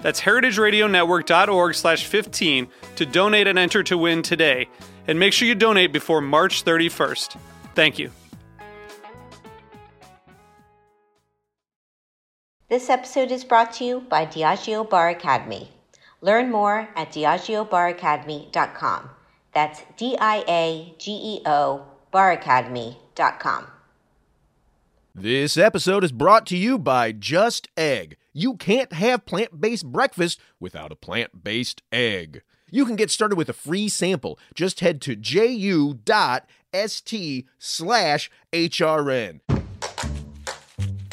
That's heritageradionetwork.org/15 to donate and enter to win today. And make sure you donate before March 31st. Thank you. This episode is brought to you by Diageo Bar Academy. Learn more at diageobaracademy.com. That's D-I-A-G-E-O baracademy.com. This episode is brought to you by Just Egg. You can't have plant-based breakfast without a plant-based egg. You can get started with a free sample. Just head to ju.st/HRN.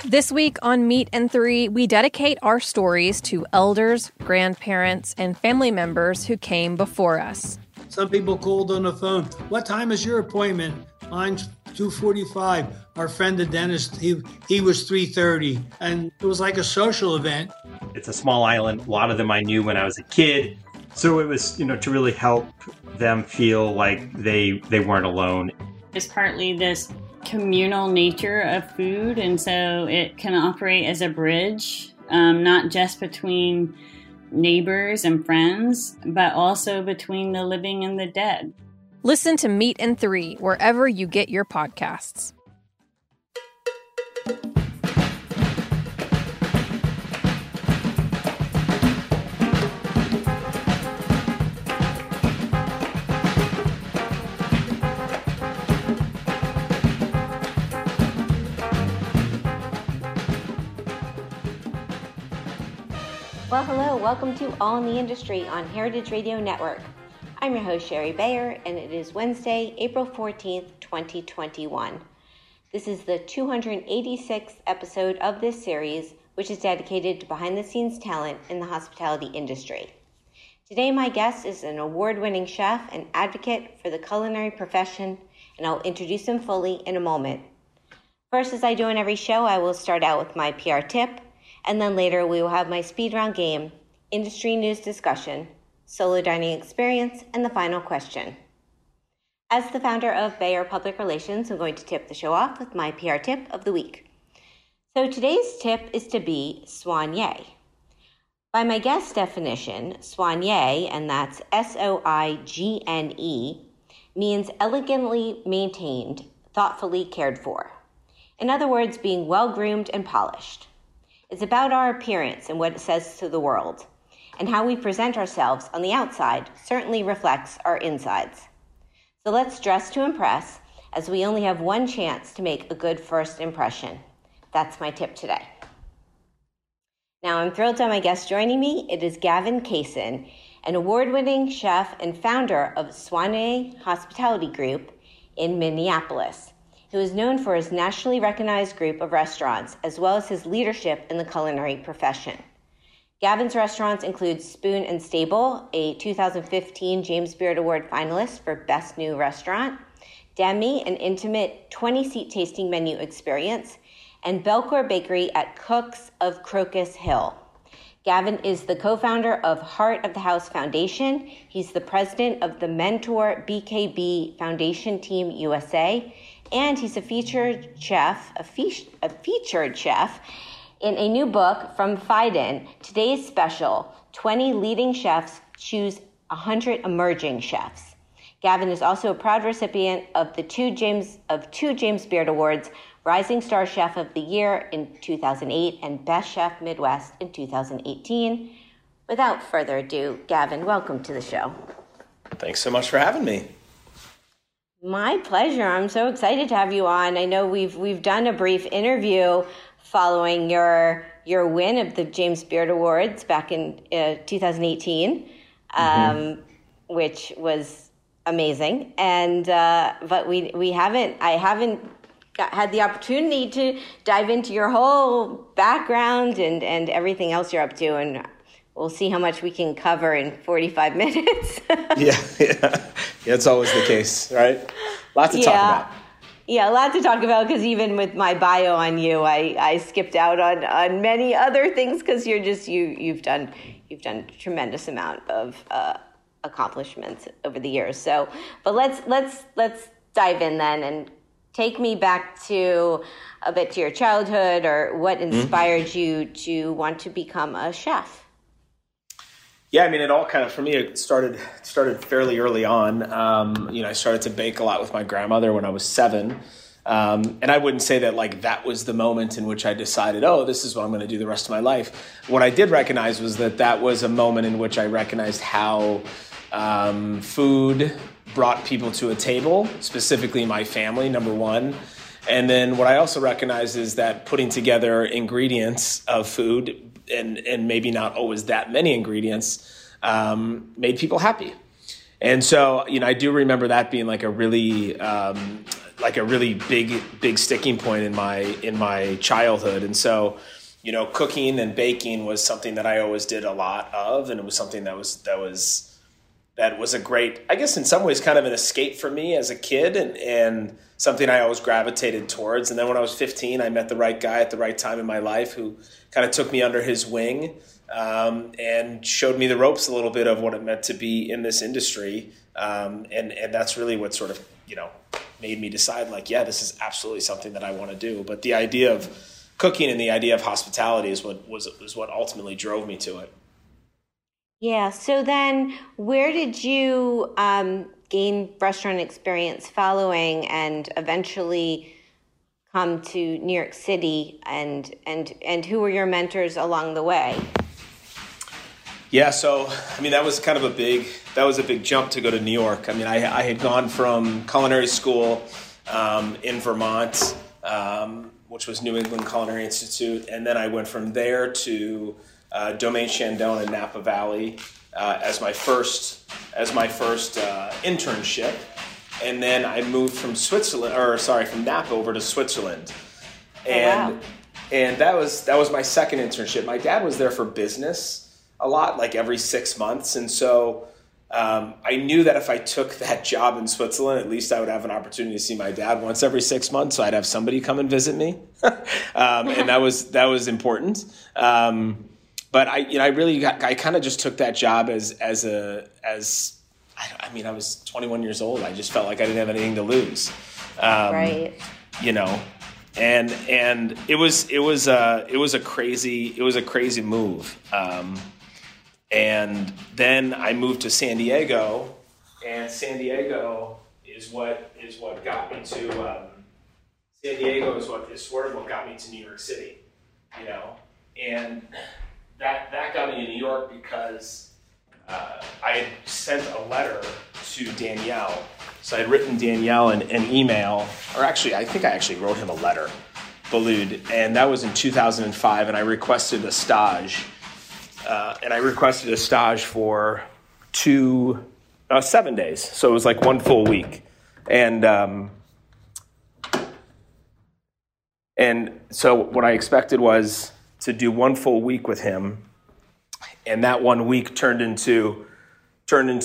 This week on Meat and Three, we dedicate our stories to elders, grandparents, and family members who came before us. Some people called on the phone, "What time is your appointment?" Mine's 2:45. Our friend the dentist, he was 3:30. And it was like a social event. It's a small island. A lot of them I knew when I was a kid. So it was, to really help them feel like they weren't alone. There's partly this communal nature of food, and so it can operate as a bridge, not just between neighbors and friends, but also between the living and the dead. Listen to Meat and Three wherever you get your podcasts. Well, hello. Welcome to All in the Industry on Heritage Radio Network. I'm your host, Shari Bayer, and it is Wednesday, April 14th, 2021. This is the 286th episode of this series, which is dedicated to behind-the-scenes talent in the hospitality industry. Today, my guest is an award-winning chef and advocate for the culinary profession, and I'll introduce him fully in a moment. First, as I do in every show, I will start out with my PR tip, and then later we will have my speed round game, industry news discussion, solo dining experience, and the final question. As the founder of Bayer Public Relations, I'm going to tip the show off with my PR tip of the week. So today's tip is to be soigne. By my guest definition, soigne, and that's S-O-I-G-N-E, means elegantly maintained, thoughtfully cared for. In other words, being well-groomed and polished. It's about our appearance and what it says to the world. And how we present ourselves on the outside certainly reflects our insides. So let's dress to impress, as we only have one chance to make a good first impression. That's my tip today. Now I'm thrilled to have my guest joining me. It is Gavin Kaysen, an award-winning chef and founder of Soigne Hospitality Group in Minneapolis, who is known for his nationally recognized group of restaurants, as well as his leadership in the culinary profession. Gavin's restaurants include Spoon and Stable, a 2015 James Beard Award finalist for Best New Restaurant, Demi, an intimate 20-seat tasting menu experience, and Bellecour Bakery at Cooks of Crocus Hill. Gavin is the co-founder of Heart of the House Foundation. He's the president of the Mentor BKB Foundation Team USA, and he's a featured chef, in a new book from Phaidon, Today's Special, 20 Leading Chefs Choose 100 Emerging Chefs. Gavin is also a proud recipient of two James Beard Awards, Rising Star Chef of the Year in 2008 and Best Chef Midwest in 2018. Without further ado, Gavin, welcome to the show. Thanks so much for having me. My pleasure. I'm so excited to have you on. I know we've done a brief interview following your win of the James Beard Awards back in 2018, which was amazing. And but I haven't had the opportunity to dive into your whole background and everything else you're up to, and we'll see how much we can cover in 45 minutes. Yeah. That's always the case, right? Lots to talk about. Yeah, a lot to talk about, because even with my bio on you, I skipped out on many other things, because you're just you've done a tremendous amount of accomplishments over the years. So, but let's dive in then and take me back to a bit to your childhood, or what inspired you to want to become a chef. Yeah, I mean, it all kind of, for me, it started fairly early on. I started to bake a lot with my grandmother when I was 7. And I wouldn't say that like that was the moment in which I decided, oh, this is what I'm going to do the rest of my life. What I did recognize was that was a moment in which I recognized how food brought people to a table, specifically my family, number one. And then what I also recognized is that putting together ingredients of food, and maybe not always that many ingredients, made people happy. And so, I do remember that being like a really big sticking point in my childhood. And so, cooking and baking was something that I always did a lot of, and it was something that was a great, I guess in some ways, kind of an escape for me as a kid, and something I always gravitated towards. And then when I was 15, I met the right guy at the right time in my life, who kind of took me under his wing and showed me the ropes a little bit of what it meant to be in this industry. And that's really what sort of, made me decide like, yeah, this is absolutely something that I want to do. But the idea of cooking and the idea of hospitality is what ultimately drove me to it. Yeah. So then where did you gain restaurant experience following and eventually come to New York City, and who were your mentors along the way? Yeah. So, I mean, that was a big jump to go to New York. I mean, I had gone from culinary school in Vermont, which was New England Culinary Institute. And then I went from there to Domaine Chandon in Napa Valley as my first internship, and then I moved from Napa over to Switzerland, and oh, wow. And that was my second internship. My dad was there for business a lot, like every 6 months, and so I knew that if I took that job in Switzerland, at least I would have an opportunity to see my dad once every 6 months. So I'd have somebody come and visit me, and that was important. But I kind of just took that job as I was 21 years old. I just felt like I didn't have anything to lose, right? And it was a crazy move. And then I moved to San Diego, and San Diego is what got me to New York City, and That got me to New York because I had sent a letter to Danielle. So I had written Danielle an email, or actually, I think I actually wrote him a letter, Boulud, and that was in 2005. And I requested a stage, for 7 days. So it was like one full week, and so what I expected was to do one full week with him, and that 1 week turned into 5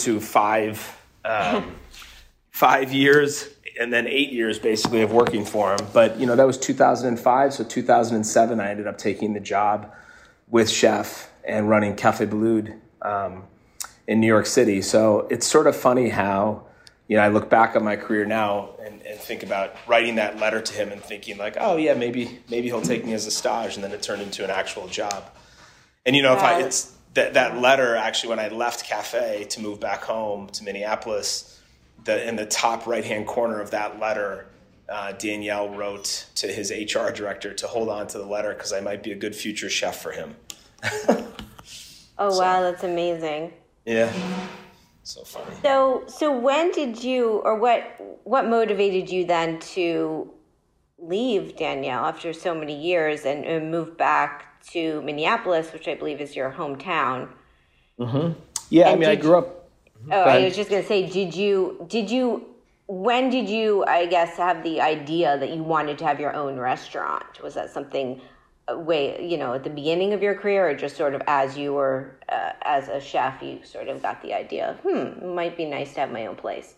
years and then 8 years basically of working for him. But that was 2005, so 2007 I ended up taking the job with Chef and running Café Boulud in New York City. So it's sort of funny how I look back on my career now and think about writing that letter to him and thinking like, oh yeah, maybe he'll take me as a stage, and then it turned into an actual job. And that letter actually, when I left Café to move back home to Minneapolis, in the top right hand corner of that letter, Danielle wrote to his HR director to hold on to the letter because I might be a good future chef for him. Oh wow, that's amazing. Yeah. so funny. So when did you, or what motivated you then to leave Daniel after so many years and move back to Minneapolis, which I believe is your hometown? Mm-hmm. Yeah, and I mean, I grew up. Oh, I was just gonna say, did you? When did you, I guess, have the idea that you wanted to have your own restaurant? Was that something, at the beginning of your career, or just sort of as you were, as a chef, you sort of got the idea of, it might be nice to have my own place?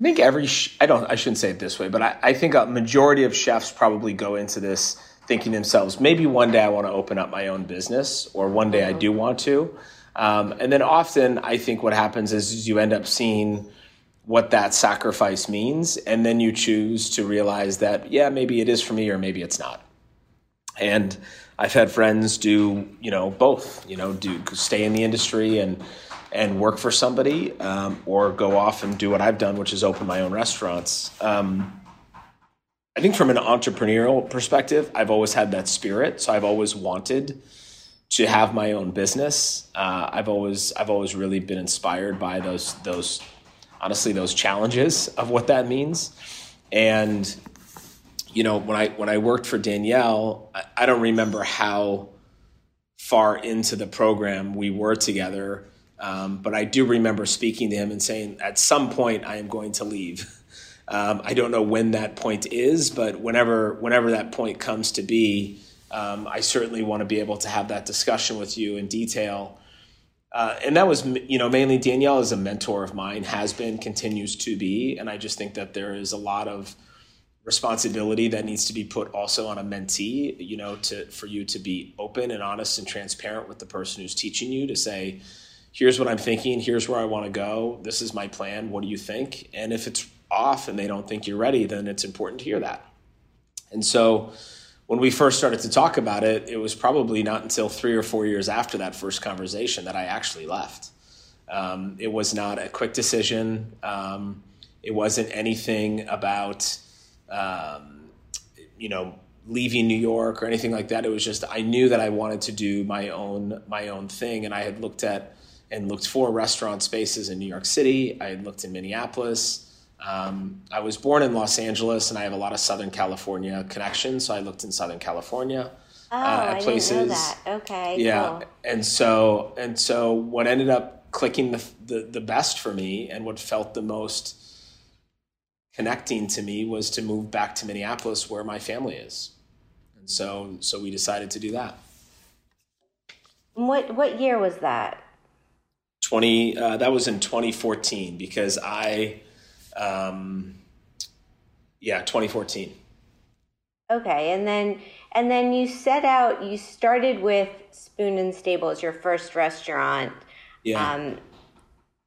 I think I shouldn't say it this way, but I think a majority of chefs probably go into this thinking to themselves, maybe one day I want to open up my own business, or one day I do want to. And then often I think what happens is you end up seeing what that sacrifice means, and then you choose to realize that, yeah, maybe it is for me or maybe it's not. And I've had friends do, both, do stay in the industry and work for somebody, or go off and do what I've done, which is open my own restaurants. I think from an entrepreneurial perspective, I've always had that spirit. So I've always wanted to have my own business. I've always really been inspired by those challenges of what that means. And, when I worked for Danielle, I don't remember how far into the program we were together. But I do remember speaking to him and saying, at some point I am going to leave. I don't know when that point is, but whenever that point comes to be, I certainly want to be able to have that discussion with you in detail. And that was, mainly Danielle is a mentor of mine, has been, continues to be. And I just think that there is a lot of responsibility that needs to be put also on a mentee, for you to be open and honest and transparent with the person who's teaching you, to say, here's what I'm thinking, here's where I want to go, this is my plan, what do you think? And if it's off and they don't think you're ready, then it's important to hear that. And so when we first started to talk about it, it was probably not until 3 or 4 years after that first conversation that I actually left. It was not a quick decision. It wasn't anything about, leaving New York or anything like that. It was just, I knew that I wanted to do my own thing. And I had looked for restaurant spaces in New York City. I had looked in Minneapolis. I was born in Los Angeles, and I have a lot of Southern California connections. So I looked in Southern California at places. I didn't know that. Okay. Yeah. Cool. And so what ended up clicking the best for me, and what felt the most connecting to me, was to move back to Minneapolis, where my family is. And so we decided to do that. What year was that? That was in 2014, because 2014. Okay. And then you started with Spoon and Stable as your first restaurant. Yeah.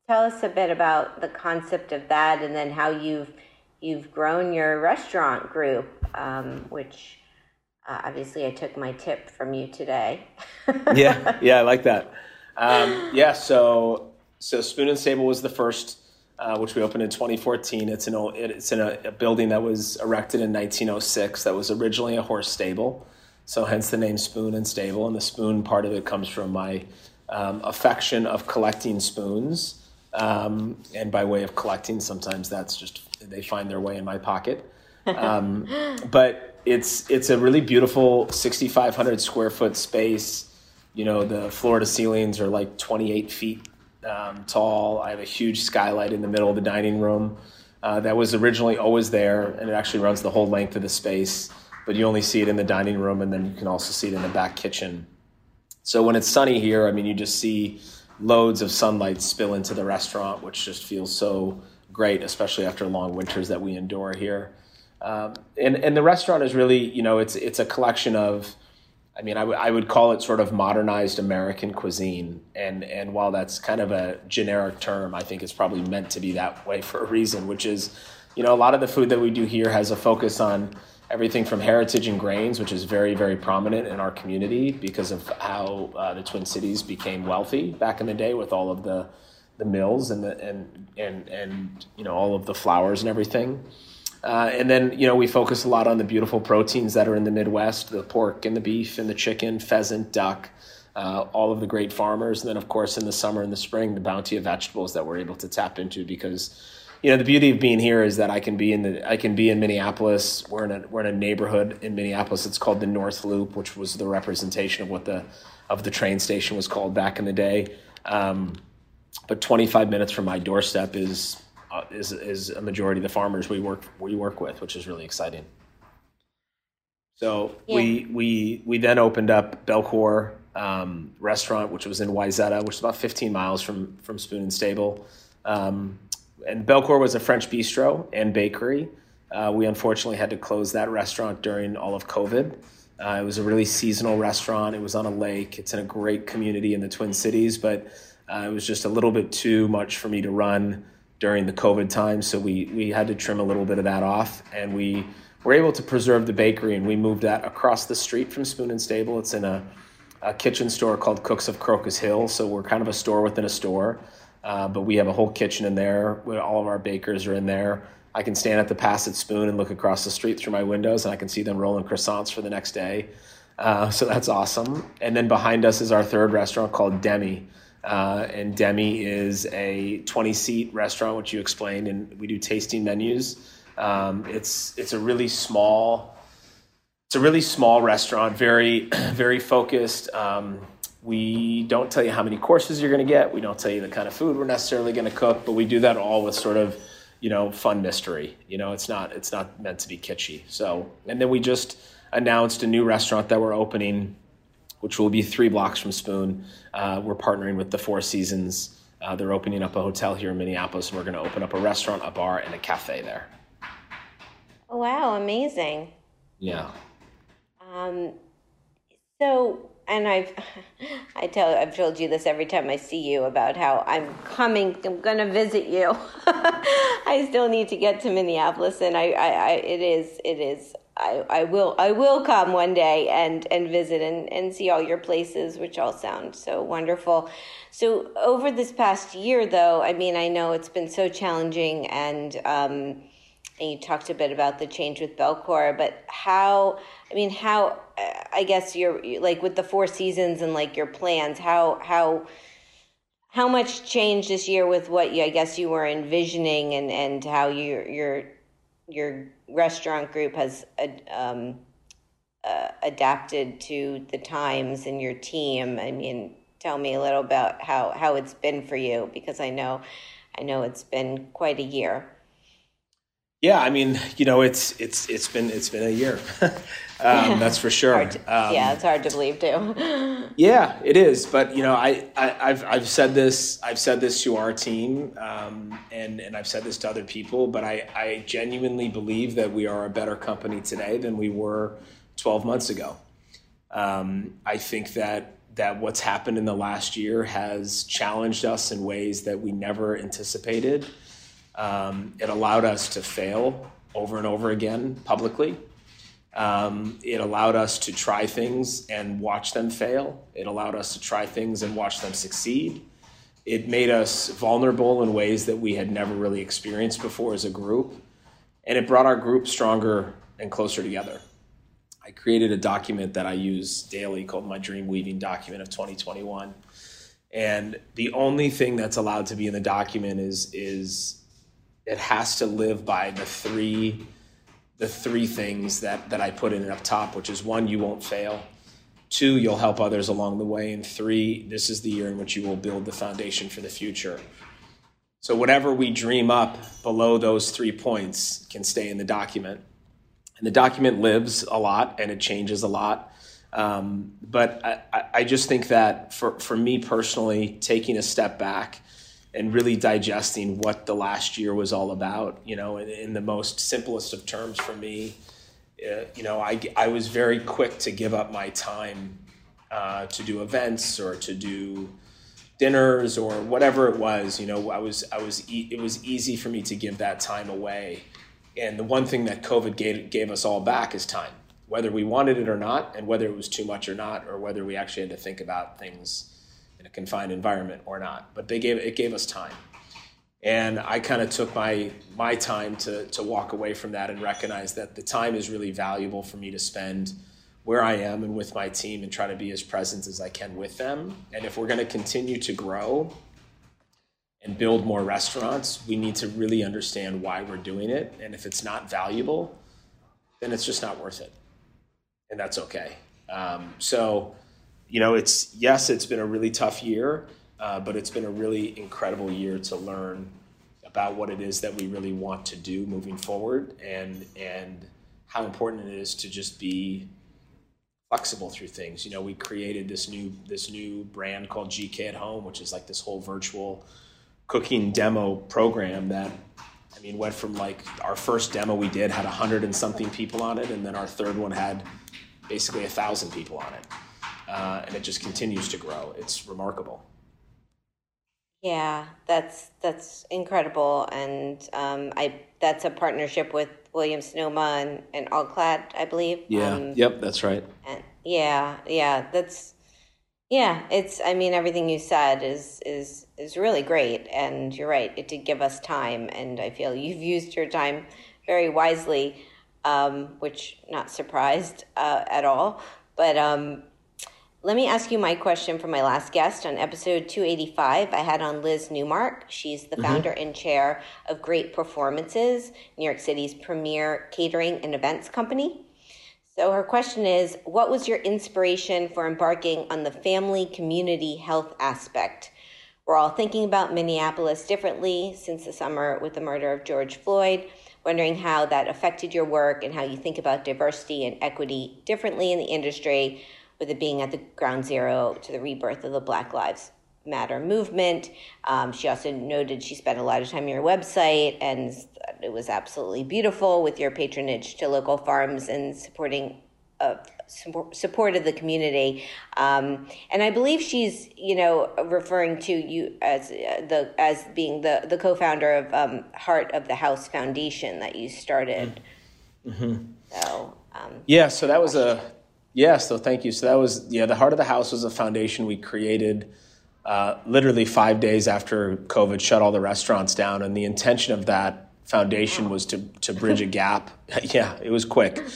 Tell us a bit about the concept of that, and then how you've grown your restaurant group, which obviously I took my tip from you today. Yeah. I like that. So Spoon and Stable was the first, which we opened in 2014. It's in a building that was erected in 1906 that was originally a horse stable, so hence the name Spoon and Stable. And the spoon part of it comes from my affection of collecting spoons, and by way of collecting, sometimes that's just, they find their way in my pocket. But it's a really beautiful 6,500 square foot space. The floor to ceilings are like 28 feet tall. I have a huge skylight in the middle of the dining room that was originally always there, and it actually runs the whole length of the space, but you only see it in the dining room, and then you can also see it in the back kitchen. So when it's sunny here, I mean, you just see loads of sunlight spill into the restaurant, which just feels so great, especially after long winters that we endure here. And the restaurant is really, it's a collection of, I would call it sort of modernized American cuisine. And while that's kind of a generic term, I think it's probably meant to be that way for a reason, which is, a lot of the food that we do here has a focus on everything from heritage and grains, which is very, very prominent in our community because of how the Twin Cities became wealthy back in the day with all of the mills and all of the flours and everything. And then, we focus a lot on the beautiful proteins that are in the Midwest, the pork and the beef and the chicken, pheasant, duck, all of the great farmers. And then, of course, in the summer and the spring, the bounty of vegetables that we're able to tap into, because, you know, the beauty of being here is that I can be in Minneapolis. We're in a neighborhood in Minneapolis. It's called the North Loop, which was the representation of what the train station was called back in the day. But 25 minutes from my doorstep is a majority of the farmers we work with, which is really exciting. So yeah. we then opened up Bellecour restaurant, which was in Wayzata, which is about 15 miles from Spoon and Stable. And Bellecour was a French bistro and bakery. We unfortunately had to close that restaurant during all of COVID. It was a really seasonal restaurant. It was on a lake. It's in a great community in the Twin Cities, but it was just a little bit too much for me to run during the COVID time. So we had to trim a little bit of that off, and we were able to preserve the bakery, and we moved that across the street from Spoon and Stable. It's in a kitchen store called Cooks of Crocus Hill. So we're kind of a store within a store. But we have a whole kitchen in there where all of our bakers are in there. I can stand at the pass at Spoon and look across the street through my windows, and I can see them rolling croissants for the next day. So that's awesome. And then behind us is our third restaurant called Demi. And Demi is a 20-seat restaurant, which you explained, and we do tasting menus. It's a really small restaurant, very, very focused. We don't tell you how many courses you're going to get. We don't tell you the kind of food we're necessarily going to cook, but we do that all with sort of, you know, fun mystery. You know, it's not meant to be kitschy. So, and then we just announced a new restaurant that we're opening, which will be 3 blocks from Spoon. We're partnering with the Four Seasons. They're opening up a hotel here in Minneapolis, and we're going to open up a restaurant, a bar, and a cafe there. Wow, amazing. Yeah. And I've told you this every time I see you about how I'm going to visit you. I still need to get to Minneapolis, and I will come one day and visit and see all your places, which all sound so wonderful. So over this past year, though, I mean, I know it's been so challenging, and you talked a bit about the change with Bellecour, but how, I guess you're like with the Four Seasons and like your plans, how much changed this year with what you, I guess you were envisioning, and how your restaurant group has adapted to the times and your team. I mean, tell me a little about how it's been for you, because I know it's been quite a year. Yeah, I mean, you know, it's been a year. That's for sure. It's hard to believe too. Yeah, it is. But you know, I've said this to our team, and I've said this to other people. But I genuinely believe that we are a better company today than we were 12 months ago. I think that what's happened in the last year has challenged us in ways that we never anticipated. It allowed us to fail over and over again publicly. It allowed us to try things and watch them fail. It allowed us to try things and watch them succeed. It made us vulnerable in ways that we had never really experienced before as a group. And it brought our group stronger and closer together. I created a document that I use daily called my Dream Weaving Document of 2021. And the only thing that's allowed to be in the document is it has to live by the three things that I put in it up top, which is 1, you won't fail. 2, you'll help others along the way. And 3, this is the year in which you will build the foundation for the future. So whatever we dream up below those 3 points can stay in the document. And the document lives a lot and it changes a lot. But I just think that for me personally, taking a step back and really digesting what the last year was all about, you know, in the most simplest of terms for me, you know, I was very quick to give up my time to do events or to do dinners or whatever it was. You know, it was easy for me to give that time away. And the one thing that COVID gave us all back is time, whether we wanted it or not, and whether it was too much or not, or whether we actually had to think about things in a confined environment or not, but it gave us time. And I kind of took my time to walk away from that and recognize that the time is really valuable for me to spend where I am and with my team and try to be as present as I can with them. And if we're going to continue to grow and build more restaurants, we need to really understand why we're doing it. And if it's not valuable, then it's just not worth it. And that's okay. It's, yes, it's been a really tough year, but it's been a really incredible year to learn about what it is that we really want to do moving forward, and how important it is to just be flexible through things. You know, we created this new brand called GK at Home, which is like this whole virtual cooking demo program that, I mean, went from like our first demo we did had 100 and something people on it, and then our third one had basically 1,000 people on it, and it just continues to grow. It's remarkable. Yeah, that's incredible, and that's a partnership with Williams Sonoma and All-Clad, I believe. Yeah. Yep, that's right. And it's, I mean, everything you said is really great, and you're right, it did give us time, and I feel you've used your time very wisely, which not surprised at all. But let me ask you my question from my last guest on episode 285. I had on Liz Newmark. She's the founder and chair of Great Performances, New York City's premier catering and events company. So her question is, what was your inspiration for embarking on the family, community, health aspect? We're all thinking about Minneapolis differently since the summer with the murder of George Floyd, wondering how that affected your work and how you think about diversity and equity differently in the industry, with it being at the ground zero to the rebirth of the Black Lives Matter movement. She also noted she spent a lot of time on your website, and it was absolutely beautiful with your patronage to local farms and support of the community. And I believe she's, referring to you as being the co-founder of Heart of the House Foundation that you started. Mm-hmm. Thank you. So that was, the Heart of the House was a foundation we created literally 5 days after COVID shut all the restaurants down. And the intention of that foundation was to bridge a gap. Yeah, it was quick. I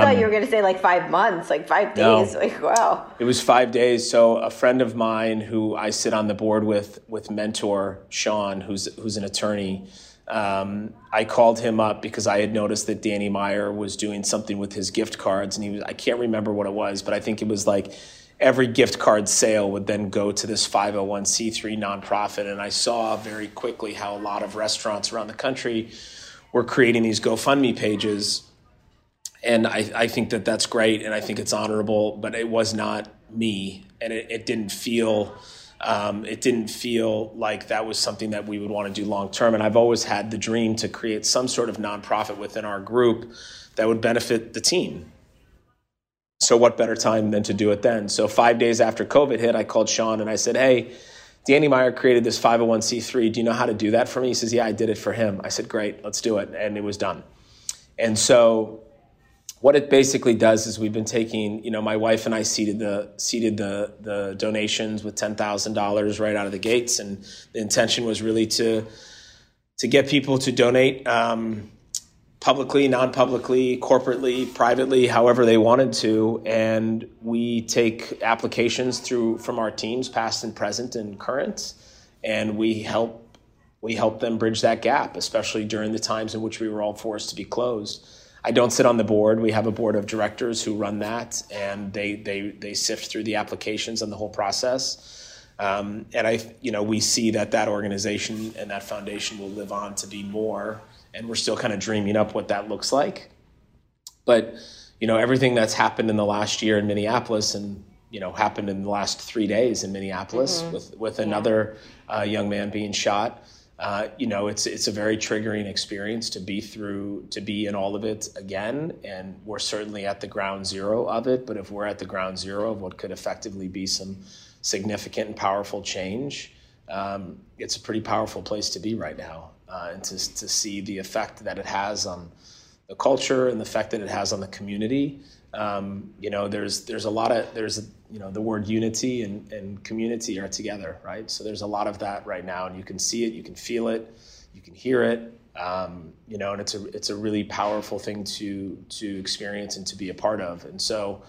thought you were going to say like 5 months, like 5 days. No, like, wow. It was 5 days. So a friend of mine who I sit on the board with mentor Sean, who's an attorney, I called him up because I had noticed that Danny Meyer was doing something with his gift cards, and I can't remember what it was, but I think it was like every gift card sale would then go to this 501c3 nonprofit. And I saw very quickly how a lot of restaurants around the country were creating these GoFundMe pages. And I think that that's great. And I think it's honorable, but it was not me. And it didn't feel... it didn't feel like that was something that we would want to do long term. And I've always had the dream to create some sort of nonprofit within our group that would benefit the team. So what better time than to do it then? So 5 days after COVID hit, I called Sean and I said, hey, Danny Meyer created this 501c3. Do you know how to do that for me? He says, yeah, I did it for him. I said, great, let's do it. And it was done. And so what it basically does is we've been taking, my wife and I seeded the donations with $10,000 right out of the gates, and the intention was really to get people to donate publicly, non-publicly, corporately, privately, however they wanted to, and we take applications from our teams, past and present and current, and we help them bridge that gap, especially during the times in which we were all forced to be closed. I don't sit on the board. We have a board of directors who run that, and they sift through the applications and the whole process. We see that organization and that foundation will live on to be more, and we're still kind of dreaming up what that looks like. But, everything that's happened in the last year in Minneapolis and, happened in the last 3 days in Minneapolis with another young man being shot, it's a very triggering experience to be in all of it again. And we're certainly at the ground zero of it. But if we're at the ground zero of what could effectively be some significant and powerful change, it's a pretty powerful place to be right now. And to see the effect that it has on the culture and the effect that it has on the community. The word unity and community are together, right? So there's a lot of that right now, and you can see it, you can feel it, you can hear it. You know, and it's a really powerful thing to experience and to be a part of. And so,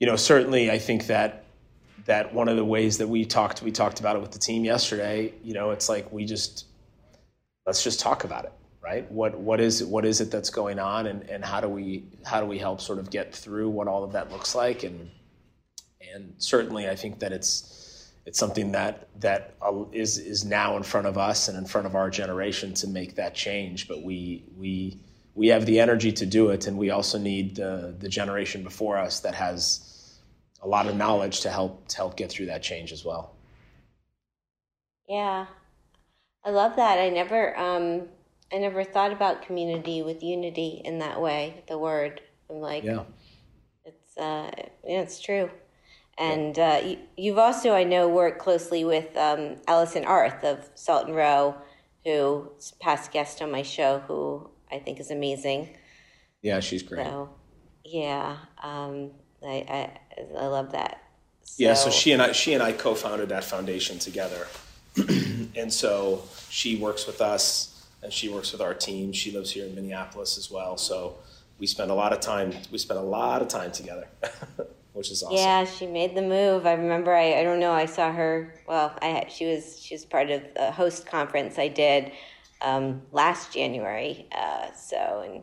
you know, certainly I think that one of the ways that we talked about it with the team yesterday, you know, it's like, let's just talk about it, right? What is it that's going on, and how do we help sort of get through what all of that looks like? And certainly I think that it's something that is now in front of us and in front of our generation to make that change. But we have the energy to do it, and we also need the generation before us that has a lot of knowledge to help get through that change as well. Yeah, I love that. I never thought about community with unity in that way. The word, I'm like, yeah, it's true. And you've also, I know, worked closely with Allison Arth of Salt and Row, who's a past guest on my show, who I think is amazing. Yeah, she's great. So, yeah, I love that. So, yeah, so she and I co-founded that foundation together, and so she works with us and she works with our team. She lives here in Minneapolis as well, so we spend a lot of time together. Which is awesome. Yeah, she made the move. I remember, I don't know, I saw her, well, she was part of the host conference I did last January, so in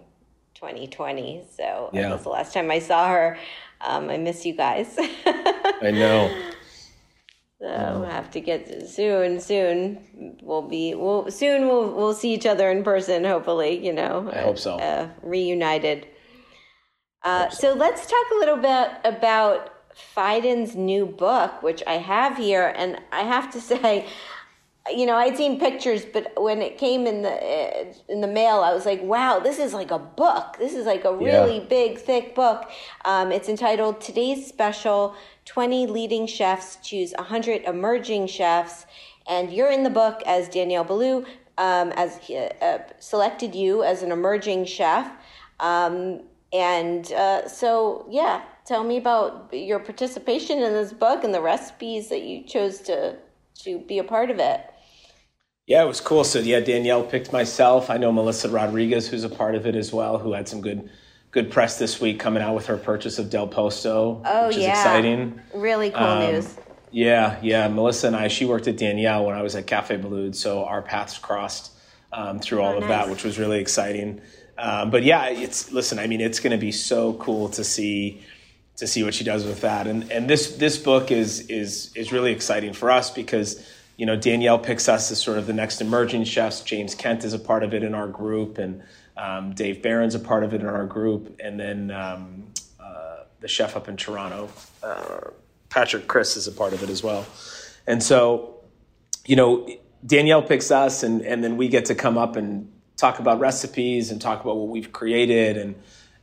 2020. So yeah. That was the last time I saw her. I miss you guys. I know. So we'll have to get soon. We'll see each other in person, hopefully, you know. I hope so. Reunited. So let's talk a little bit about Phaidon's new book, which I have here. And I have to say, you know, I'd seen pictures, but when it came in the mail, I was like, wow, this is like a book. This is like a really big, thick book. It's entitled Today's Special, 20 Leading Chefs Choose 100 Emerging Chefs. And you're in the book as Daniel Boulud, as selected you as an emerging chef. And so, yeah, tell me about your participation in this book and the recipes that you chose to be a part of it. Yeah, it was cool. So, yeah, Danielle picked myself. I know Melissa Rodriguez, who's a part of it as well, who had some good press this week coming out with her purchase of Del Posto, which is exciting. Really cool news. Yeah. Melissa and I, she worked at Danielle when I was at Café Boulud, so our paths crossed through all of that, which was really exciting. But yeah, it's going to be so cool to see what she does with that. And this book is really exciting for us because, you know, Danielle picks us as sort of the next emerging chefs. James Kent is a part of it in our group, and Dave Barron's a part of it in our group. And then the chef up in Toronto, Patrick Chris, is a part of it as well. And so, you know, Danielle picks us and then we get to come up and talk about recipes and talk about what we've created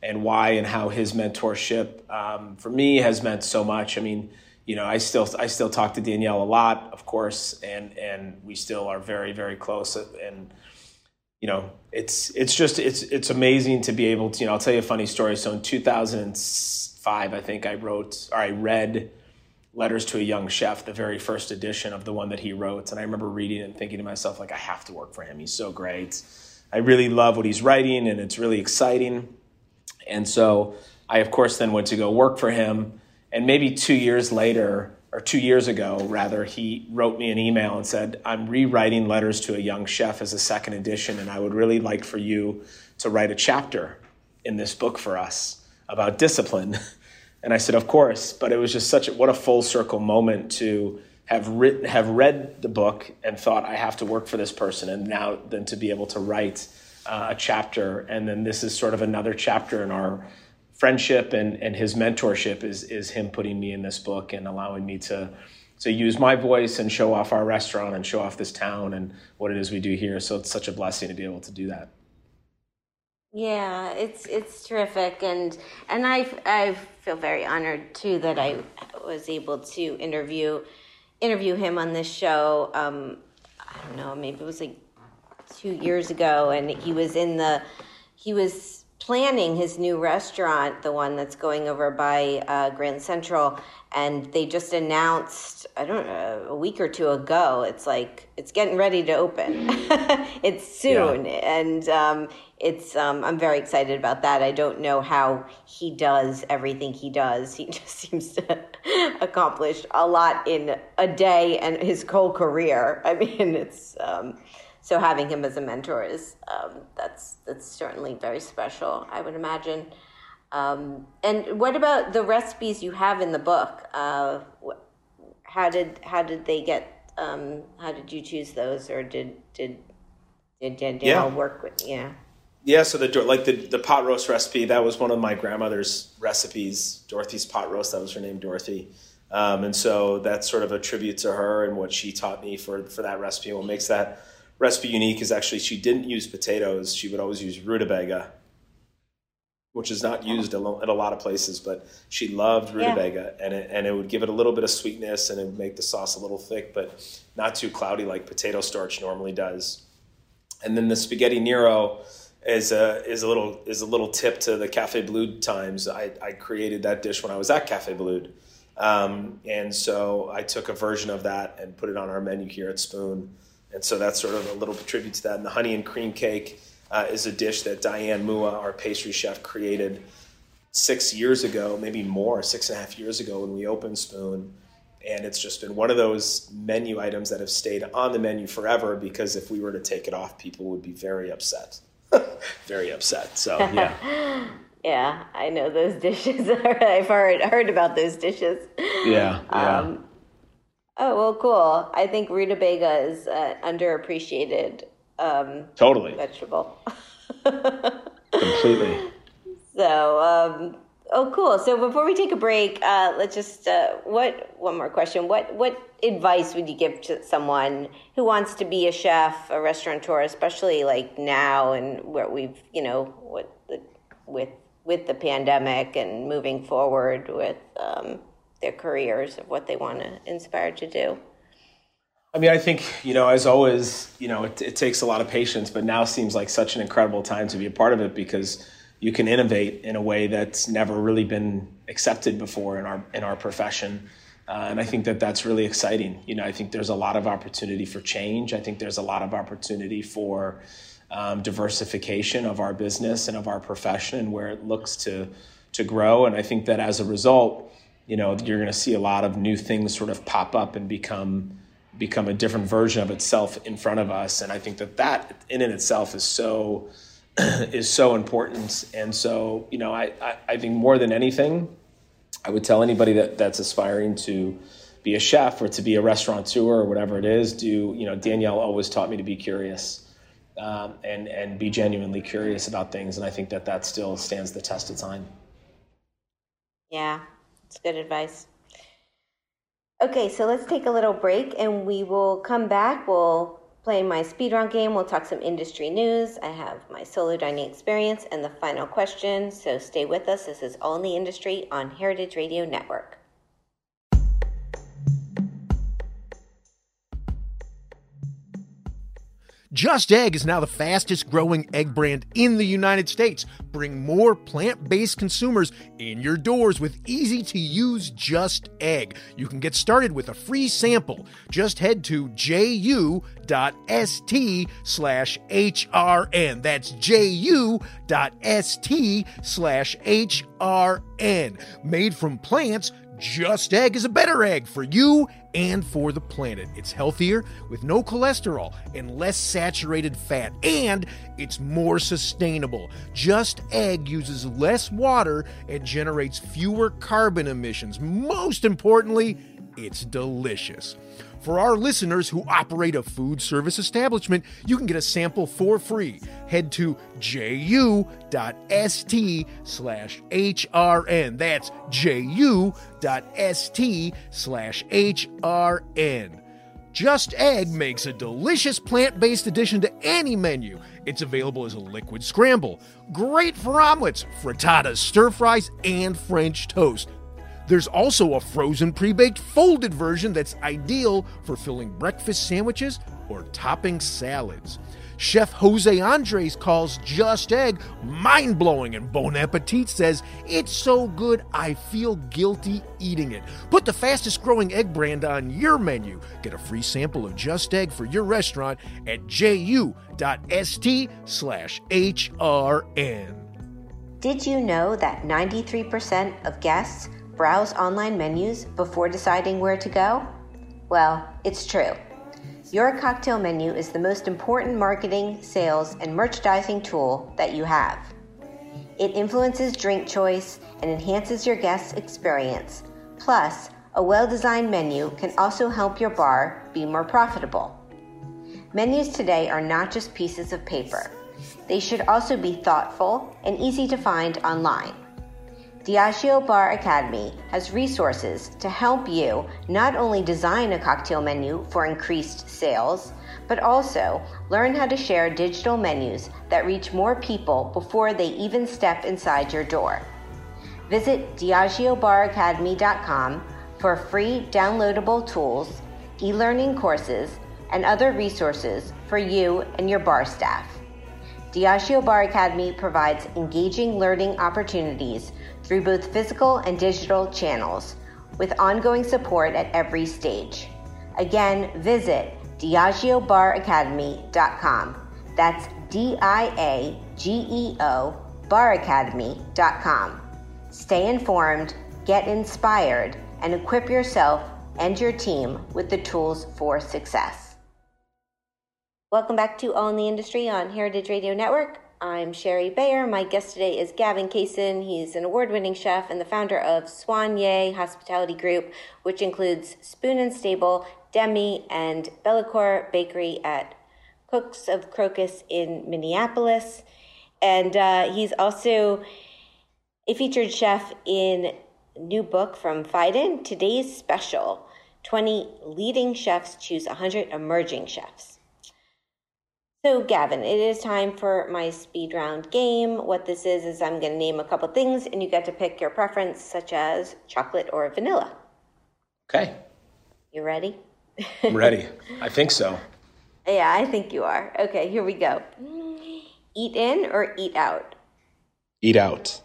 and why and how his mentorship for me has meant so much. I mean, you know, I still talk to Danielle a lot, of course, and we still are very, very close. And you know, it's amazing to be able to. You know, I'll tell you a funny story. So in 2005, I think I read Letters to a Young Chef, the very first edition of the one that he wrote, and I remember reading it and thinking to myself, like, I have to work for him. He's so great. I really love what he's writing, and it's really exciting. And so I, of course, then went to go work for him. And maybe 2 years ago, he wrote me an email and said, I'm rewriting Letters to a Young Chef as a second edition, and I would really like for you to write a chapter in this book for us about discipline. And I said, of course. But it was just what a full circle moment to have read the book and thought, I have to work for this person, and now then to be able to write a chapter. And then this is sort of another chapter in our friendship, and his mentorship is him putting me in this book and allowing me to use my voice and show off our restaurant and show off this town and what it is we do here. So it's such a blessing to be able to do that. Yeah, it's terrific, and I feel very honored too that I was able to interview him on this show. I don't know, maybe it was like 2 years ago, and he was planning his new restaurant, the one that's going over by Grand Central, and they just announced, I don't know, a week or two ago, it's like, it's getting ready to open. It's soon. Yeah. And I'm very excited about that. I don't know how he does everything he does. He just seems to accomplish a lot in a day and his whole career. I mean, it's... So having him as a mentor is that's certainly very special, I would imagine. And what about the recipes you have in the book? How did they get? How did you choose those, or did Daniel work with? Yeah. Yeah. So the pot roast recipe, that was one of my grandmother's recipes, Dorothy's pot roast. That was her name, Dorothy. And so that's sort of a tribute to her and what she taught me for that recipe. What makes that recipe unique is actually she didn't use potatoes. She would always use rutabaga, which is not used at a lot of places, but she loved rutabaga, and it would give it a little bit of sweetness, and it would make the sauce a little thick, but not too cloudy like potato starch normally does. And then the spaghetti nero is a little tip to the Café Boulud times. I created that dish when I was at Café Boulud, and so I took a version of that and put it on our menu here at Spoon. And so that's sort of a little tribute to that. And the honey and cream cake is a dish that Diane Mua, our pastry chef, created 6 years ago, maybe more, 6.5 years ago when we opened Spoon. And it's just been one of those menu items that have stayed on the menu forever, because if we were to take it off, people would be very upset. Very upset. So, yeah. Yeah, I know those dishes. I've heard about those dishes. Yeah, yeah. Oh, well, cool. I think rutabaga is an underappreciated vegetable. Completely. So, oh, cool. So before we take a break, let's just, one more question. What advice would you give to someone who wants to be a chef, a restaurateur, especially like now and where we've, with the pandemic and moving forward with, their careers, of what they want to inspire to do? I mean, I think, as always, it takes a lot of patience, but now seems like such an incredible time to be a part of it, because you can innovate in a way that's never really been accepted before in our profession. And I think that's really exciting. I think there's a lot of opportunity for change. I think there's a lot of opportunity for diversification of our business and of our profession, and where it looks to grow. And I think that as a result, you're going to see a lot of new things sort of pop up and become a different version of itself in front of us. And I think that in and itself is so important. And so, I think more than anything, I would tell anybody that's aspiring to be a chef or to be a restaurateur or whatever it is, Danielle always taught me to be curious, and be genuinely curious about things. And I think that still stands the test of time. Yeah. It's good advice. Okay, so let's take a little break, and we will come back. We'll play my speed round game. We'll talk some industry news. I have my solo dining experience and the final question. So stay with us. This is All in the Industry on Heritage Radio Network. Just Egg is now the fastest growing egg brand in the United States. Bring more plant-based consumers in your doors with easy-to-use Just Egg. You can get started with a free sample. Just head to ju.st/HRN. That's ju.st/HRN. Made from plants, Just Egg is a better egg for you and for the planet. It's healthier, with no cholesterol and less saturated fat, and it's more sustainable. Just Egg uses less water and generates fewer carbon emissions. Most importantly, it's delicious. For our listeners who operate a food service establishment, you can get a sample for free. Head to ju.st/HRN. That's ju.st/HRN. Just Egg makes a delicious plant-based addition to any menu. It's available as a liquid scramble. Great for omelets, frittatas, stir-fries, and French toast. There's also a frozen pre-baked folded version that's ideal for filling breakfast sandwiches or topping salads. Chef Jose Andres calls Just Egg mind-blowing, and Bon Appetit says, it's so good I feel guilty eating it. Put the fastest-growing egg brand on your menu. Get a free sample of Just Egg for your restaurant at ju.st/hrn. Did you know that 93% of guests browse online menus before deciding where to go? Well, it's true. Your cocktail menu is the most important marketing, sales, and merchandising tool that you have. It influences drink choice and enhances your guests' experience. Plus, a well-designed menu can also help your bar be more profitable. Menus today are not just pieces of paper. They should also be thoughtful and easy to find online. Diageo Bar Academy has resources to help you not only design a cocktail menu for increased sales, but also learn how to share digital menus that reach more people before they even step inside your door. Visit DiageoBarAcademy.com for free downloadable tools, e-learning courses, and other resources for you and your bar staff. Diageo Bar Academy provides engaging learning opportunities through both physical and digital channels, with ongoing support at every stage. Again, visit DiageoBarAcademy.com. That's D-I-A-G-E-O BarAcademy.com. Stay informed, get inspired, and equip yourself and your team with the tools for success. Welcome back to All in the Industry on Heritage Radio Network. I'm Shari Bayer. My guest today is Gavin Kaysen. He's an award-winning chef and the founder of Soigne Hospitality Group, which includes Spoon and Stable, Demi, and Bellecour Bakery at Cooks of Crocus in Minneapolis. And he's also a featured chef in a new book from Phaidon, Today's Special, 20 Leading Chefs Choose 100 Emerging Chefs. So, Gavin, it is time for my speed round game. What this is I'm going to name a couple things, and you get to pick your preference, such as chocolate or vanilla. Okay. You ready? I'm ready. I think so. Yeah, I think you are. Okay, here we go. Eat in or eat out? Eat out.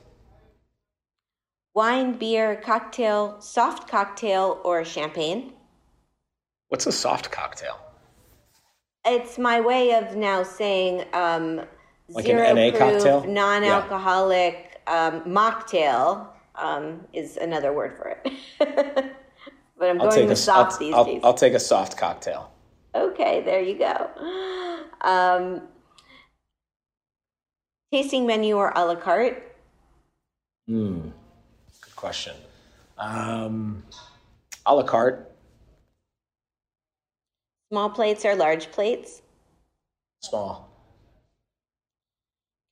Wine, beer, cocktail, soft cocktail, or champagne? What's a soft cocktail? It's my way of now saying like zero an NA proof, cocktail? Non-alcoholic mocktail is another word for it. But I'm going with soft these days. I'll take a soft cocktail. Okay, there you go. Tasting menu or a la carte? Good question. A la carte. Small plates or large plates? Small.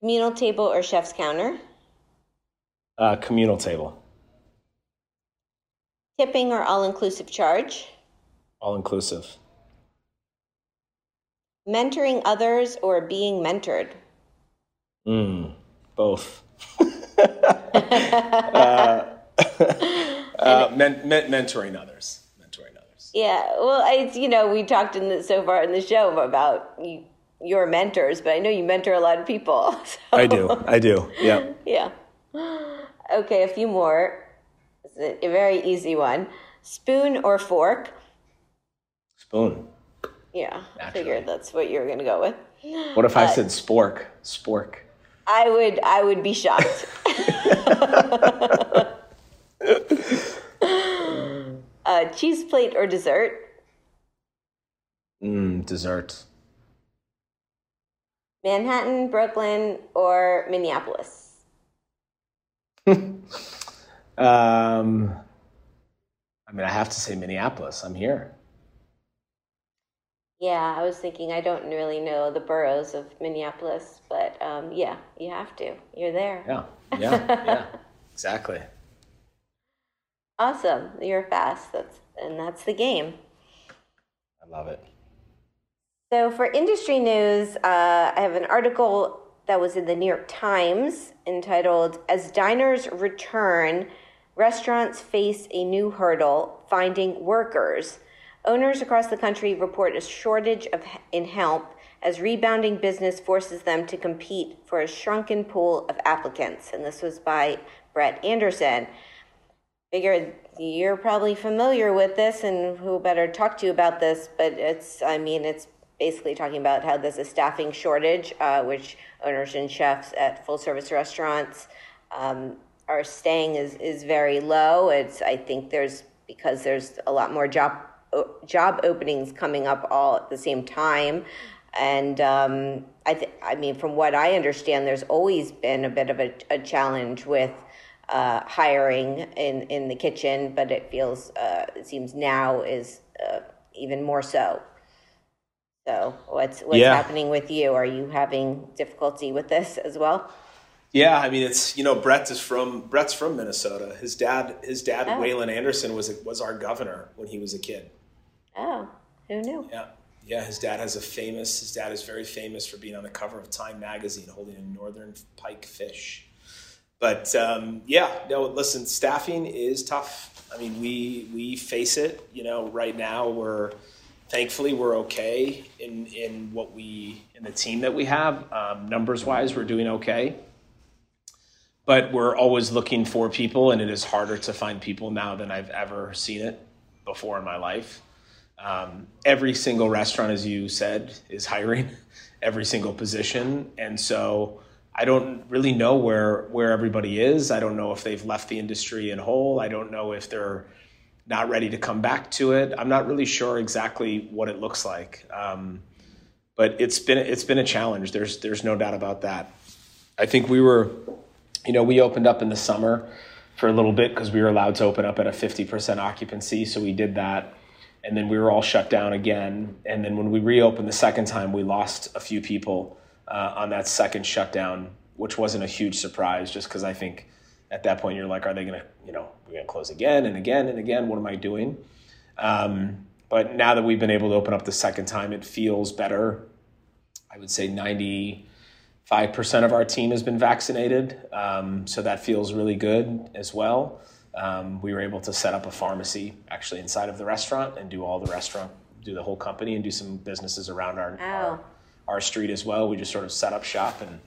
Communal table or chef's counter? Communal table. Tipping or all-inclusive charge? All-inclusive. Mentoring others or being mentored? Both. Mentoring others. Yeah, well, it's, you know, we talked so far in the show about your mentors, but I know you mentor a lot of people. So. I do, yeah. Yeah. Okay, a few more. It's a very easy one. Spoon or fork? Spoon. Yeah, I figured that's what you were going to go with. What if I said spork? Spork. I would be shocked. Cheese plate or dessert? Dessert. Manhattan, Brooklyn, or Minneapolis? I mean, I have to say Minneapolis. I'm here. Yeah, I was thinking I don't really know the boroughs of Minneapolis, but yeah, you have to. You're there. Yeah, exactly. Awesome. You're fast. That's the game. I love it. So for industry news, I have an article that was in the New York Times entitled, As Diners Return, Restaurants Face a New Hurdle, Finding Workers. Owners across the country report a shortage in help as rebounding business forces them to compete for a shrunken pool of applicants. And this was by Brett Anderson. Figured you're probably familiar with this, and who better talk to you about this, but it's basically talking about how there's a staffing shortage, which owners and chefs at full-service restaurants are staying is very low. Because there's a lot more job openings coming up all at the same time. And from what I understand, there's always been a bit of a challenge with hiring in the kitchen, but it seems now is even more so. So what's happening with you? Are you having difficulty with this as well? Yeah, I mean, Brett's from Minnesota. His dad Waylon Anderson was our governor when he was a kid. Oh, who knew? Yeah. Yeah, his dad is very famous for being on the cover of Time magazine holding a northern pike fish. But listen, staffing is tough. I mean, we face it. Right now we're okay in the team that we have. Numbers wise, we're doing okay. But we're always looking for people, and it is harder to find people now than I've ever seen it before in my life. Every single restaurant, as you said, is hiring every single position. And so I don't really know where everybody is. I don't know if they've left the industry in whole. I don't know if they're not ready to come back to it. I'm not really sure exactly what it looks like. But it's been a challenge. There's no doubt about that. I think we opened up in the summer for a little bit because we were allowed to open up at a 50% occupancy. So we did that. And then we were all shut down again. And then when we reopened the second time, we lost a few people on that second shutdown, which wasn't a huge surprise, just because I think at that point you're like, are they going to, we're going to close again and again and again? What am I doing? But now that we've been able to open up the second time, it feels better. I would say 95% of our team has been vaccinated, so that feels really good as well. We were able to set up a pharmacy actually inside of the restaurant and do the whole company and do some businesses around our street as well. We just sort of set up shop, and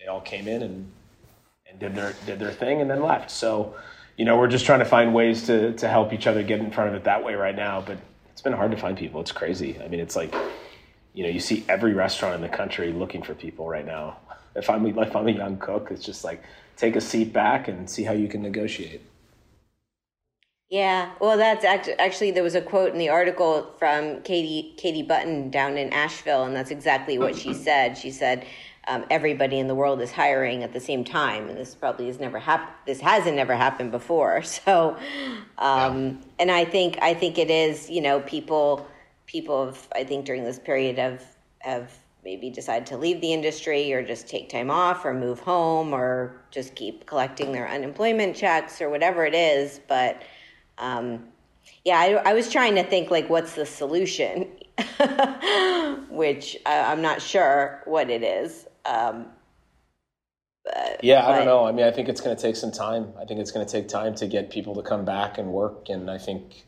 they all came in and did their thing and then left. So, we're just trying to find ways to help each other get in front of it that way right now. But it's been hard to find people. It's crazy. I mean, it's like, you see every restaurant in the country looking for people right now. If I'm a young cook, it's just like, take a seat back and see how you can negotiate. Yeah. Well, that's actually, there was a quote in the article from Katie Button down in Asheville, and that's exactly what she said. She said, everybody in the world is hiring at the same time, and this hasn't never happened before. So, and I think it is, people have, I think during this period have maybe decided to leave the industry or just take time off or move home or just keep collecting their unemployment checks or whatever it is. But I was trying to think like, what's the solution, which I'm not sure what it is. I don't know. I mean, I think it's going to take some time. I think it's going to take time to get people to come back and work. And I think,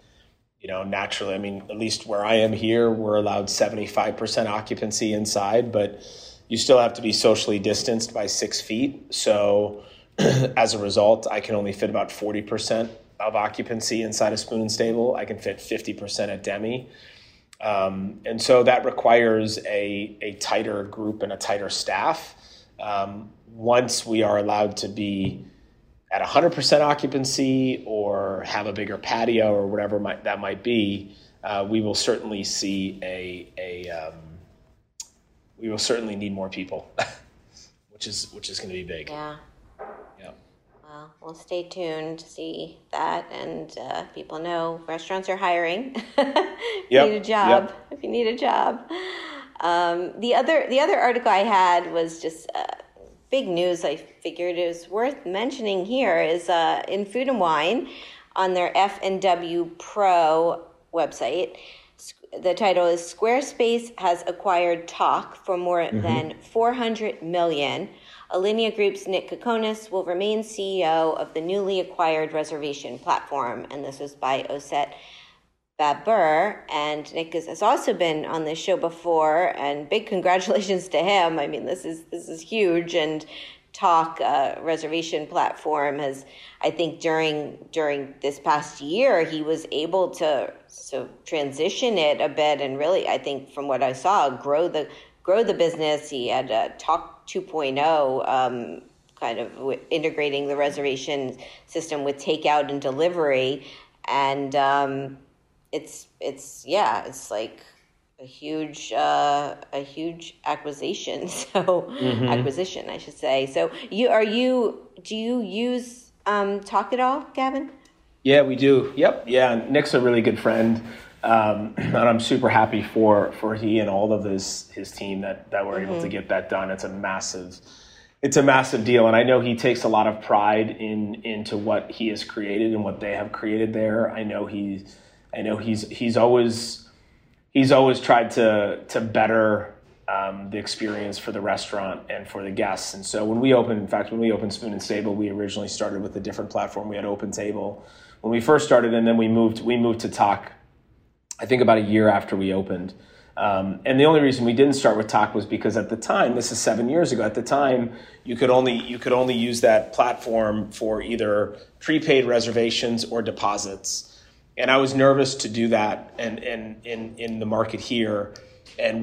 naturally, I mean, at least where I am here, we're allowed 75% occupancy inside, but you still have to be socially distanced by 6 feet. So as a result, I can only fit about 40% of occupancy inside a Spoon and Stable. I can fit 50% at Demi. And so that requires a tighter group and a tighter staff. Once we are allowed to be at 100% occupancy or have a bigger patio or whatever that might be, we will certainly see we will certainly need more people, which is going to be big. Yeah. Yeah. Well, we'll stay tuned to see that, and people know restaurants are hiring. If you need a job. The other article I had was just. Big news I figured it was worth mentioning here is in Food & Wine on their F&W Pro website. The title is Squarespace has acquired Tock for more than $400 million. Alinea Group's Nick Kokonas will remain CEO of the newly acquired reservation platform. And this was by Oset Baber, and Nick has also been on this show before, and big congratulations to him. I mean, this is huge, and Tock reservation platform has, I think during this past year, he was able to so transition it a bit, and really, I think from what I saw, grow the business. He had a Tock 2.0, kind of integrating the reservation system with takeout and delivery, and it's like a huge acquisition. So acquisition, I should say. So do you use Tock at all, Gavin? Yeah, we do. Yep. Yeah. Nick's a really good friend. And I'm super happy for he and all of his team that were able to get that done. It's a massive deal. And I know he takes a lot of pride into what he has created and what they have created there. I know he's always tried to better the experience for the restaurant and for the guests. And so when we opened Spoon and Stable, we originally started with a different platform. We had Open Table when we first started, and then we moved to Tock, I think about a year after we opened. And the only reason we didn't start with Tock was because at the time, this is 7 years ago, at the time, you could only use that platform for either prepaid reservations or deposits. And I was nervous to do that and in the market here. And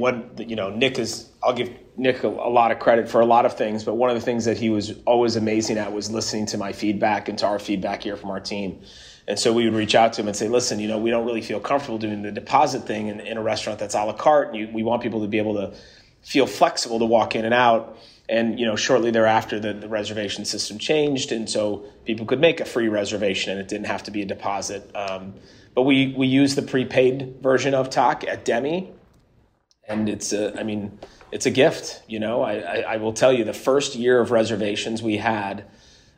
I'll give Nick a lot of credit for a lot of things, but one of the things that he was always amazing at was listening to my feedback and to our feedback here from our team. And so we would reach out to him and say, listen, we don't really feel comfortable doing the deposit thing in a restaurant that's a la carte. And we want people to be able to feel flexible to walk in and out. And, shortly thereafter, the reservation system changed. And so people could make a free reservation and it didn't have to be a deposit. But we use the prepaid version of Tock at Demi. And it's a gift. I will tell you, the first year of reservations we had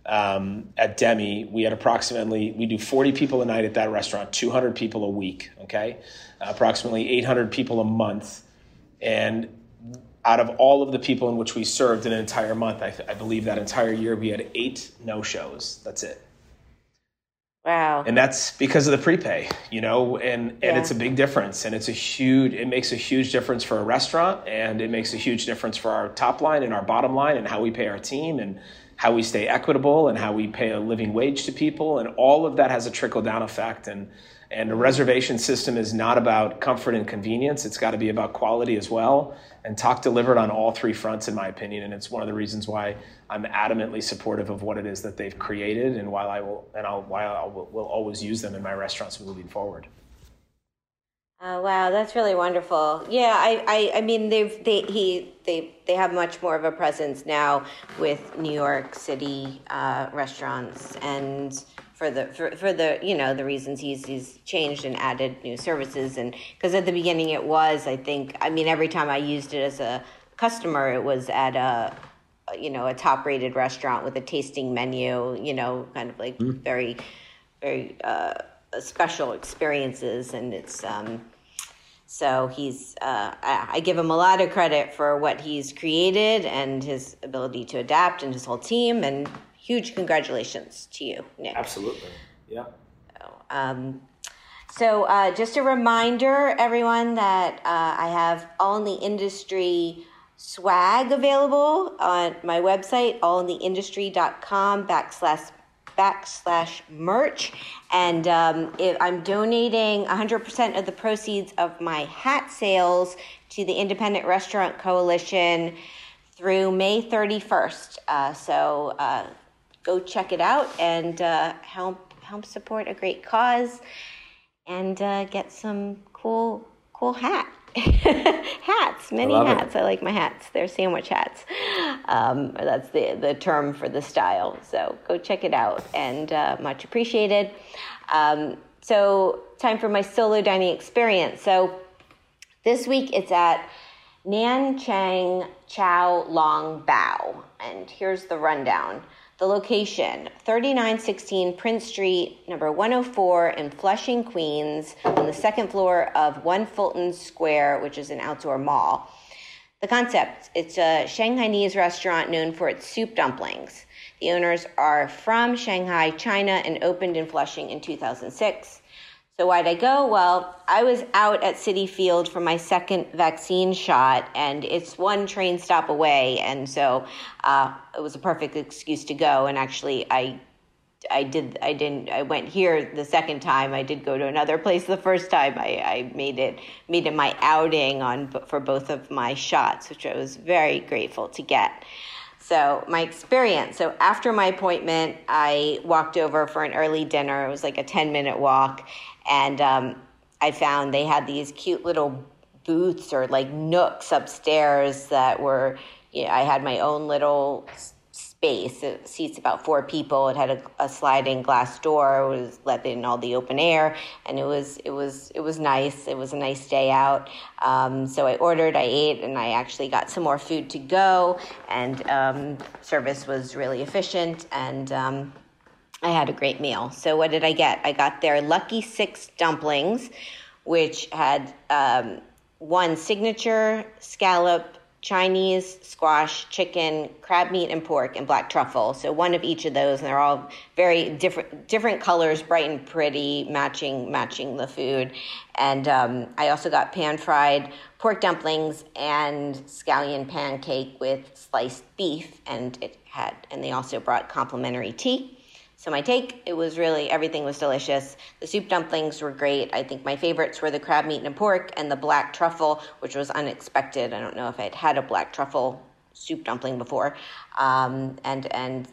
at Demi, we had we do 40 people a night at that restaurant, 200 people a week, okay? Approximately 800 people a month. And out of all of the people in which we served in an entire month, I believe that entire year we had 8 no-shows. That's it. Wow. And that's because of the prepay, and it's a big difference. And it makes a huge difference for a restaurant, and it makes a huge difference for our top line and our bottom line and how we pay our team and how we stay equitable and how we pay a living wage to people. And all of that has a trickle-down effect. And the reservation system is not about comfort and convenience. It's got to be about quality as well. And Tock delivered on all three fronts, in my opinion. And it's one of the reasons why I'm adamantly supportive of what it is that they've created, and why I will always use them in my restaurants moving forward. Wow, that's really wonderful. Yeah, I mean they have much more of a presence now with New York City restaurants, and for the reasons he's changed and added new services. And because at the beginning it was, every time I used it as a customer, it was at a top rated restaurant with a tasting menu, kind of like very, very special experiences. And it's, so he's, I give him a lot of credit for what he's created and his ability to adapt and his whole team, and huge congratulations to you, Nick. Absolutely. Yeah. So just a reminder, everyone, that I have All in the Industry swag available on my website, allintheindustry.com / merch. And I'm donating 100% of the proceeds of my hat sales to the Independent Restaurant Coalition through May 31st. So go check it out and help support a great cause, and get some cool hats, many hats. I like my hats. They're sandwich hats. That's the term for the style. So go check it out, and much appreciated. So time for my solo dining experience. So this week it's at Nan Chang Chow Long Bao, and here's the rundown. The location, 3916 Prince Street, number 104 in Flushing, Queens, on the second floor of 1 Fulton Square, which is an outdoor mall. The concept, it's a Shanghainese restaurant known for its soup dumplings. The owners are from Shanghai, China, and opened in Flushing in 2006. So why'd I go? Well, I was out at City Field for my second vaccine shot, and it's one train stop away. And so it was a perfect excuse to go. And actually, I went here the second time. I did go to another place the first time. I made it my outing for both of my shots, which I was very grateful to get. So my experience. So after my appointment, I walked over for an early dinner. It was like a 10-minute walk. And I found they had these cute little booths or like nooks upstairs that were, you know, I had my own little space. It seats about four people. It had a sliding glass door. It was let in all the open air, and it was nice. It was a nice day out. So I ordered, I ate, and I actually got some more food to go. And service was really efficient, and I had a great meal. So what did I get? I got their Lucky Six dumplings, which had one signature scallop, Chinese, squash, chicken, crab meat and pork, and black truffle. So one of each of those, and they're all very different colors, bright and pretty, matching the food. And I also got pan-fried pork dumplings and scallion pancake with sliced beef, and they also brought complimentary tea. So my take, everything was delicious. The soup dumplings were great. I think my favorites were the crab meat and pork and the black truffle, which was unexpected. I don't know if I'd had a black truffle soup dumpling before. And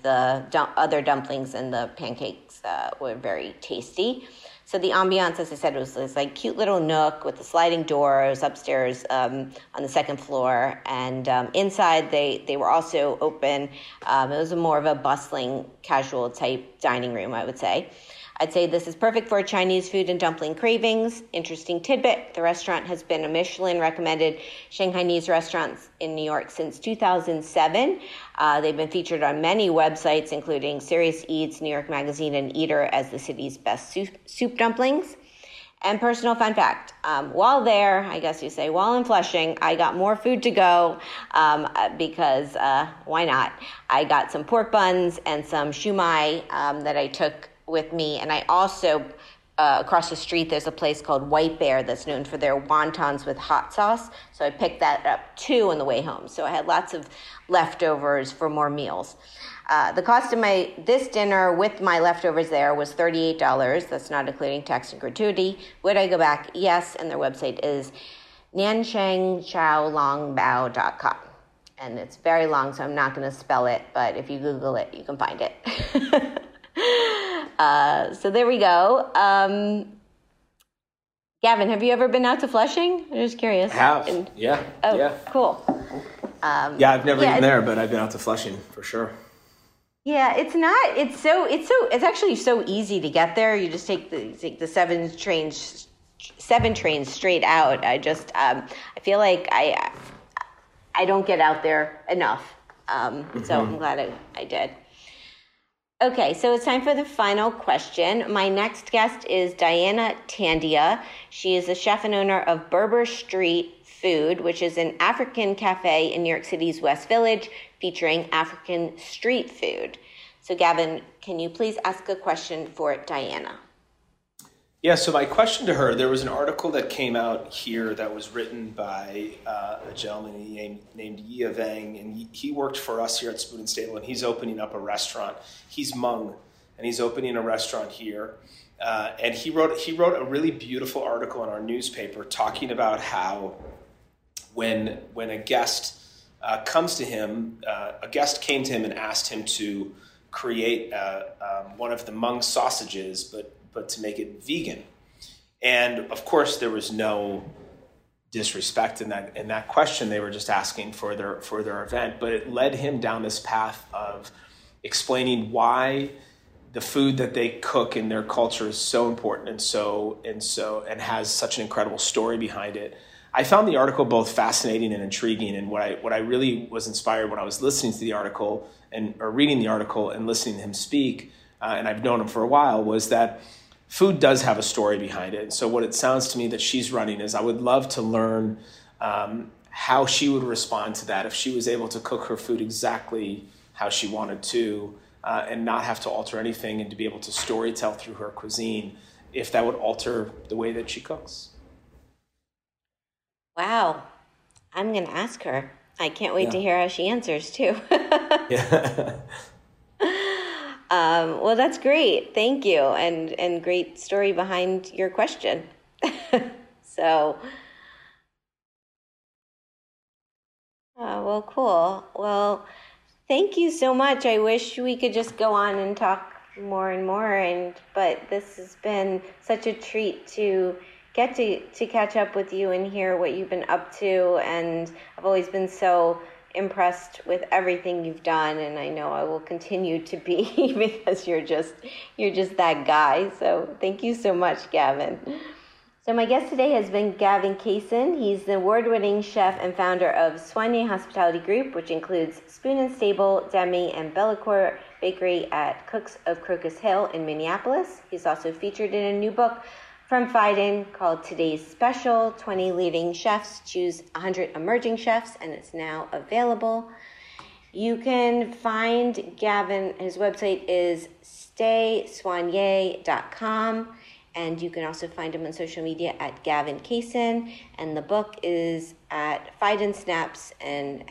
the other dumplings and the pancakes were very tasty. So the ambiance, as I said, was this like cute little nook with the sliding doors upstairs on the second floor. And inside, they were also open. It was more of a bustling, casual type dining room, I would say. I'd say this is perfect for Chinese food and dumpling cravings. Interesting tidbit. The restaurant has been a Michelin-recommended Shanghainese restaurant in New York since 2007. They've been featured on many websites, including Serious Eats, New York Magazine, and Eater as the city's best soup dumplings. And personal fun fact, while in Flushing, I got more food to go because why not? I got some pork buns and some shumai that I took with me. And I also, across the street, there's a place called White Bear that's known for their wontons with hot sauce. So I picked that up too on the way home. So I had lots of leftovers for more meals. The cost of this dinner with my leftovers there was $38. That's not including tax and gratuity. Would I go back? Yes. And their website is nanshangchaolongbao.com. And it's very long, so I'm not going to spell it, but if you Google it, you can find it. So there we go. Gavin, have you ever been out to Flushing? I'm just curious. I have. Cool. I've never been there, but I've been out to Flushing for sure. Yeah, it's actually so easy to get there. You just take the seven train straight out. I just I feel like I don't get out there enough. So I'm glad I did. Okay, so it's time for the final question. My next guest is Diana Tandia. She is the chef and owner of Berber Street Food, which is an African cafe in New York City's West Village featuring African street food. So Gavin, can you please ask a question for Diana? Yeah, so my question to her, there was an article that came out here that was written by a gentleman named Yia Vang, and he worked for us here at Spoon and Stable, and he's opening up a restaurant. He's Hmong, and he's opening a restaurant here. And he wrote a really beautiful article in our newspaper talking about how when a guest comes to him, a guest came to him and asked him to create one of the Hmong sausages, but to make it vegan. And of course there was no disrespect in that question. They were just asking for their event, but it led him down this path of explaining why the food that they cook in their culture is so important and has such an incredible story behind it. I found the article both fascinating and intriguing, and what I really was inspired when I was listening to the article or reading the article and listening to him speak, and I've known him for a while, was that food does have a story behind it. And so what it sounds to me that she's running is I would love to learn how she would respond to that if she was able to cook her food exactly how she wanted to and not have to alter anything and to be able to storytell through her cuisine if that would alter the way that she cooks. Wow. I'm going to ask her. I can't wait to hear how she answers, too. Yeah. Well, that's great. Thank you. And great story behind your question. So, well, cool. Well, thank you so much. I wish we could just go on and talk more and more, but this has been such a treat to get to catch up with you and hear what you've been up to. And I've always been so impressed with everything you've done, and I know I will continue to be because you're just that guy. So thank you so much, Gavin. So my guest today has been Gavin Kaysen. He's the award-winning chef and founder of Soigne Hospitality Group, which includes Spoon and Stable, Demi, and Bellecour Bakery at Cooks of Crocus Hill in Minneapolis. He's also featured in a new book from Phaidon called Today's Special, 20 Leading Chefs Choose 100 Emerging Chefs, and it's now available. You can find Gavin, his website is staysoigne.com. And you can also find him on social media at Gavin Kaysen. And the book is at Phaidon Snaps and #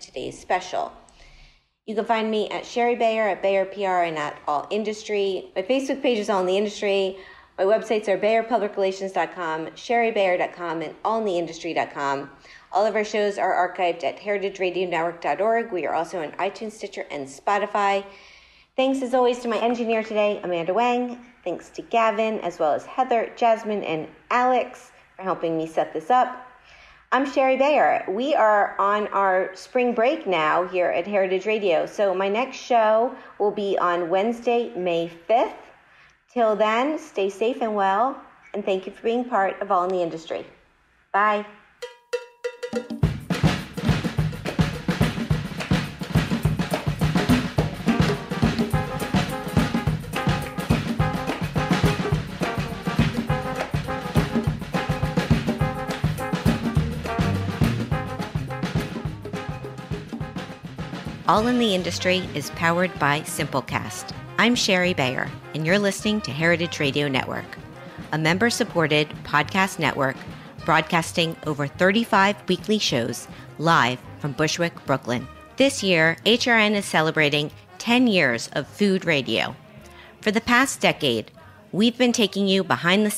Today's Special. You can find me at Shari Bayer, at Bayer PR, and at All Industry. My Facebook page is All in the Industry. My websites are BayerPublicRelations.com, ShariBayer.com, and allintheindustry.com. All of our shows are archived at heritageradionetwork.org. We are also on iTunes, Stitcher, and Spotify. Thanks, as always, to my engineer today, Amanda Wang. Thanks to Gavin, as well as Heather, Jasmine, and Alex for helping me set this up. I'm Shari Bayer. We are on our spring break now here at Heritage Radio. So my next show will be on Wednesday, May 5th. Till then, stay safe and well, and thank you for being part of All in the Industry. Bye. All in the Industry is powered by Simplecast. I'm Shari Bayer, and you're listening to Heritage Radio Network, a member-supported podcast network broadcasting over 35 weekly shows live from Bushwick, Brooklyn. This year, HRN is celebrating 10 years of food radio. For the past decade, we've been taking you behind the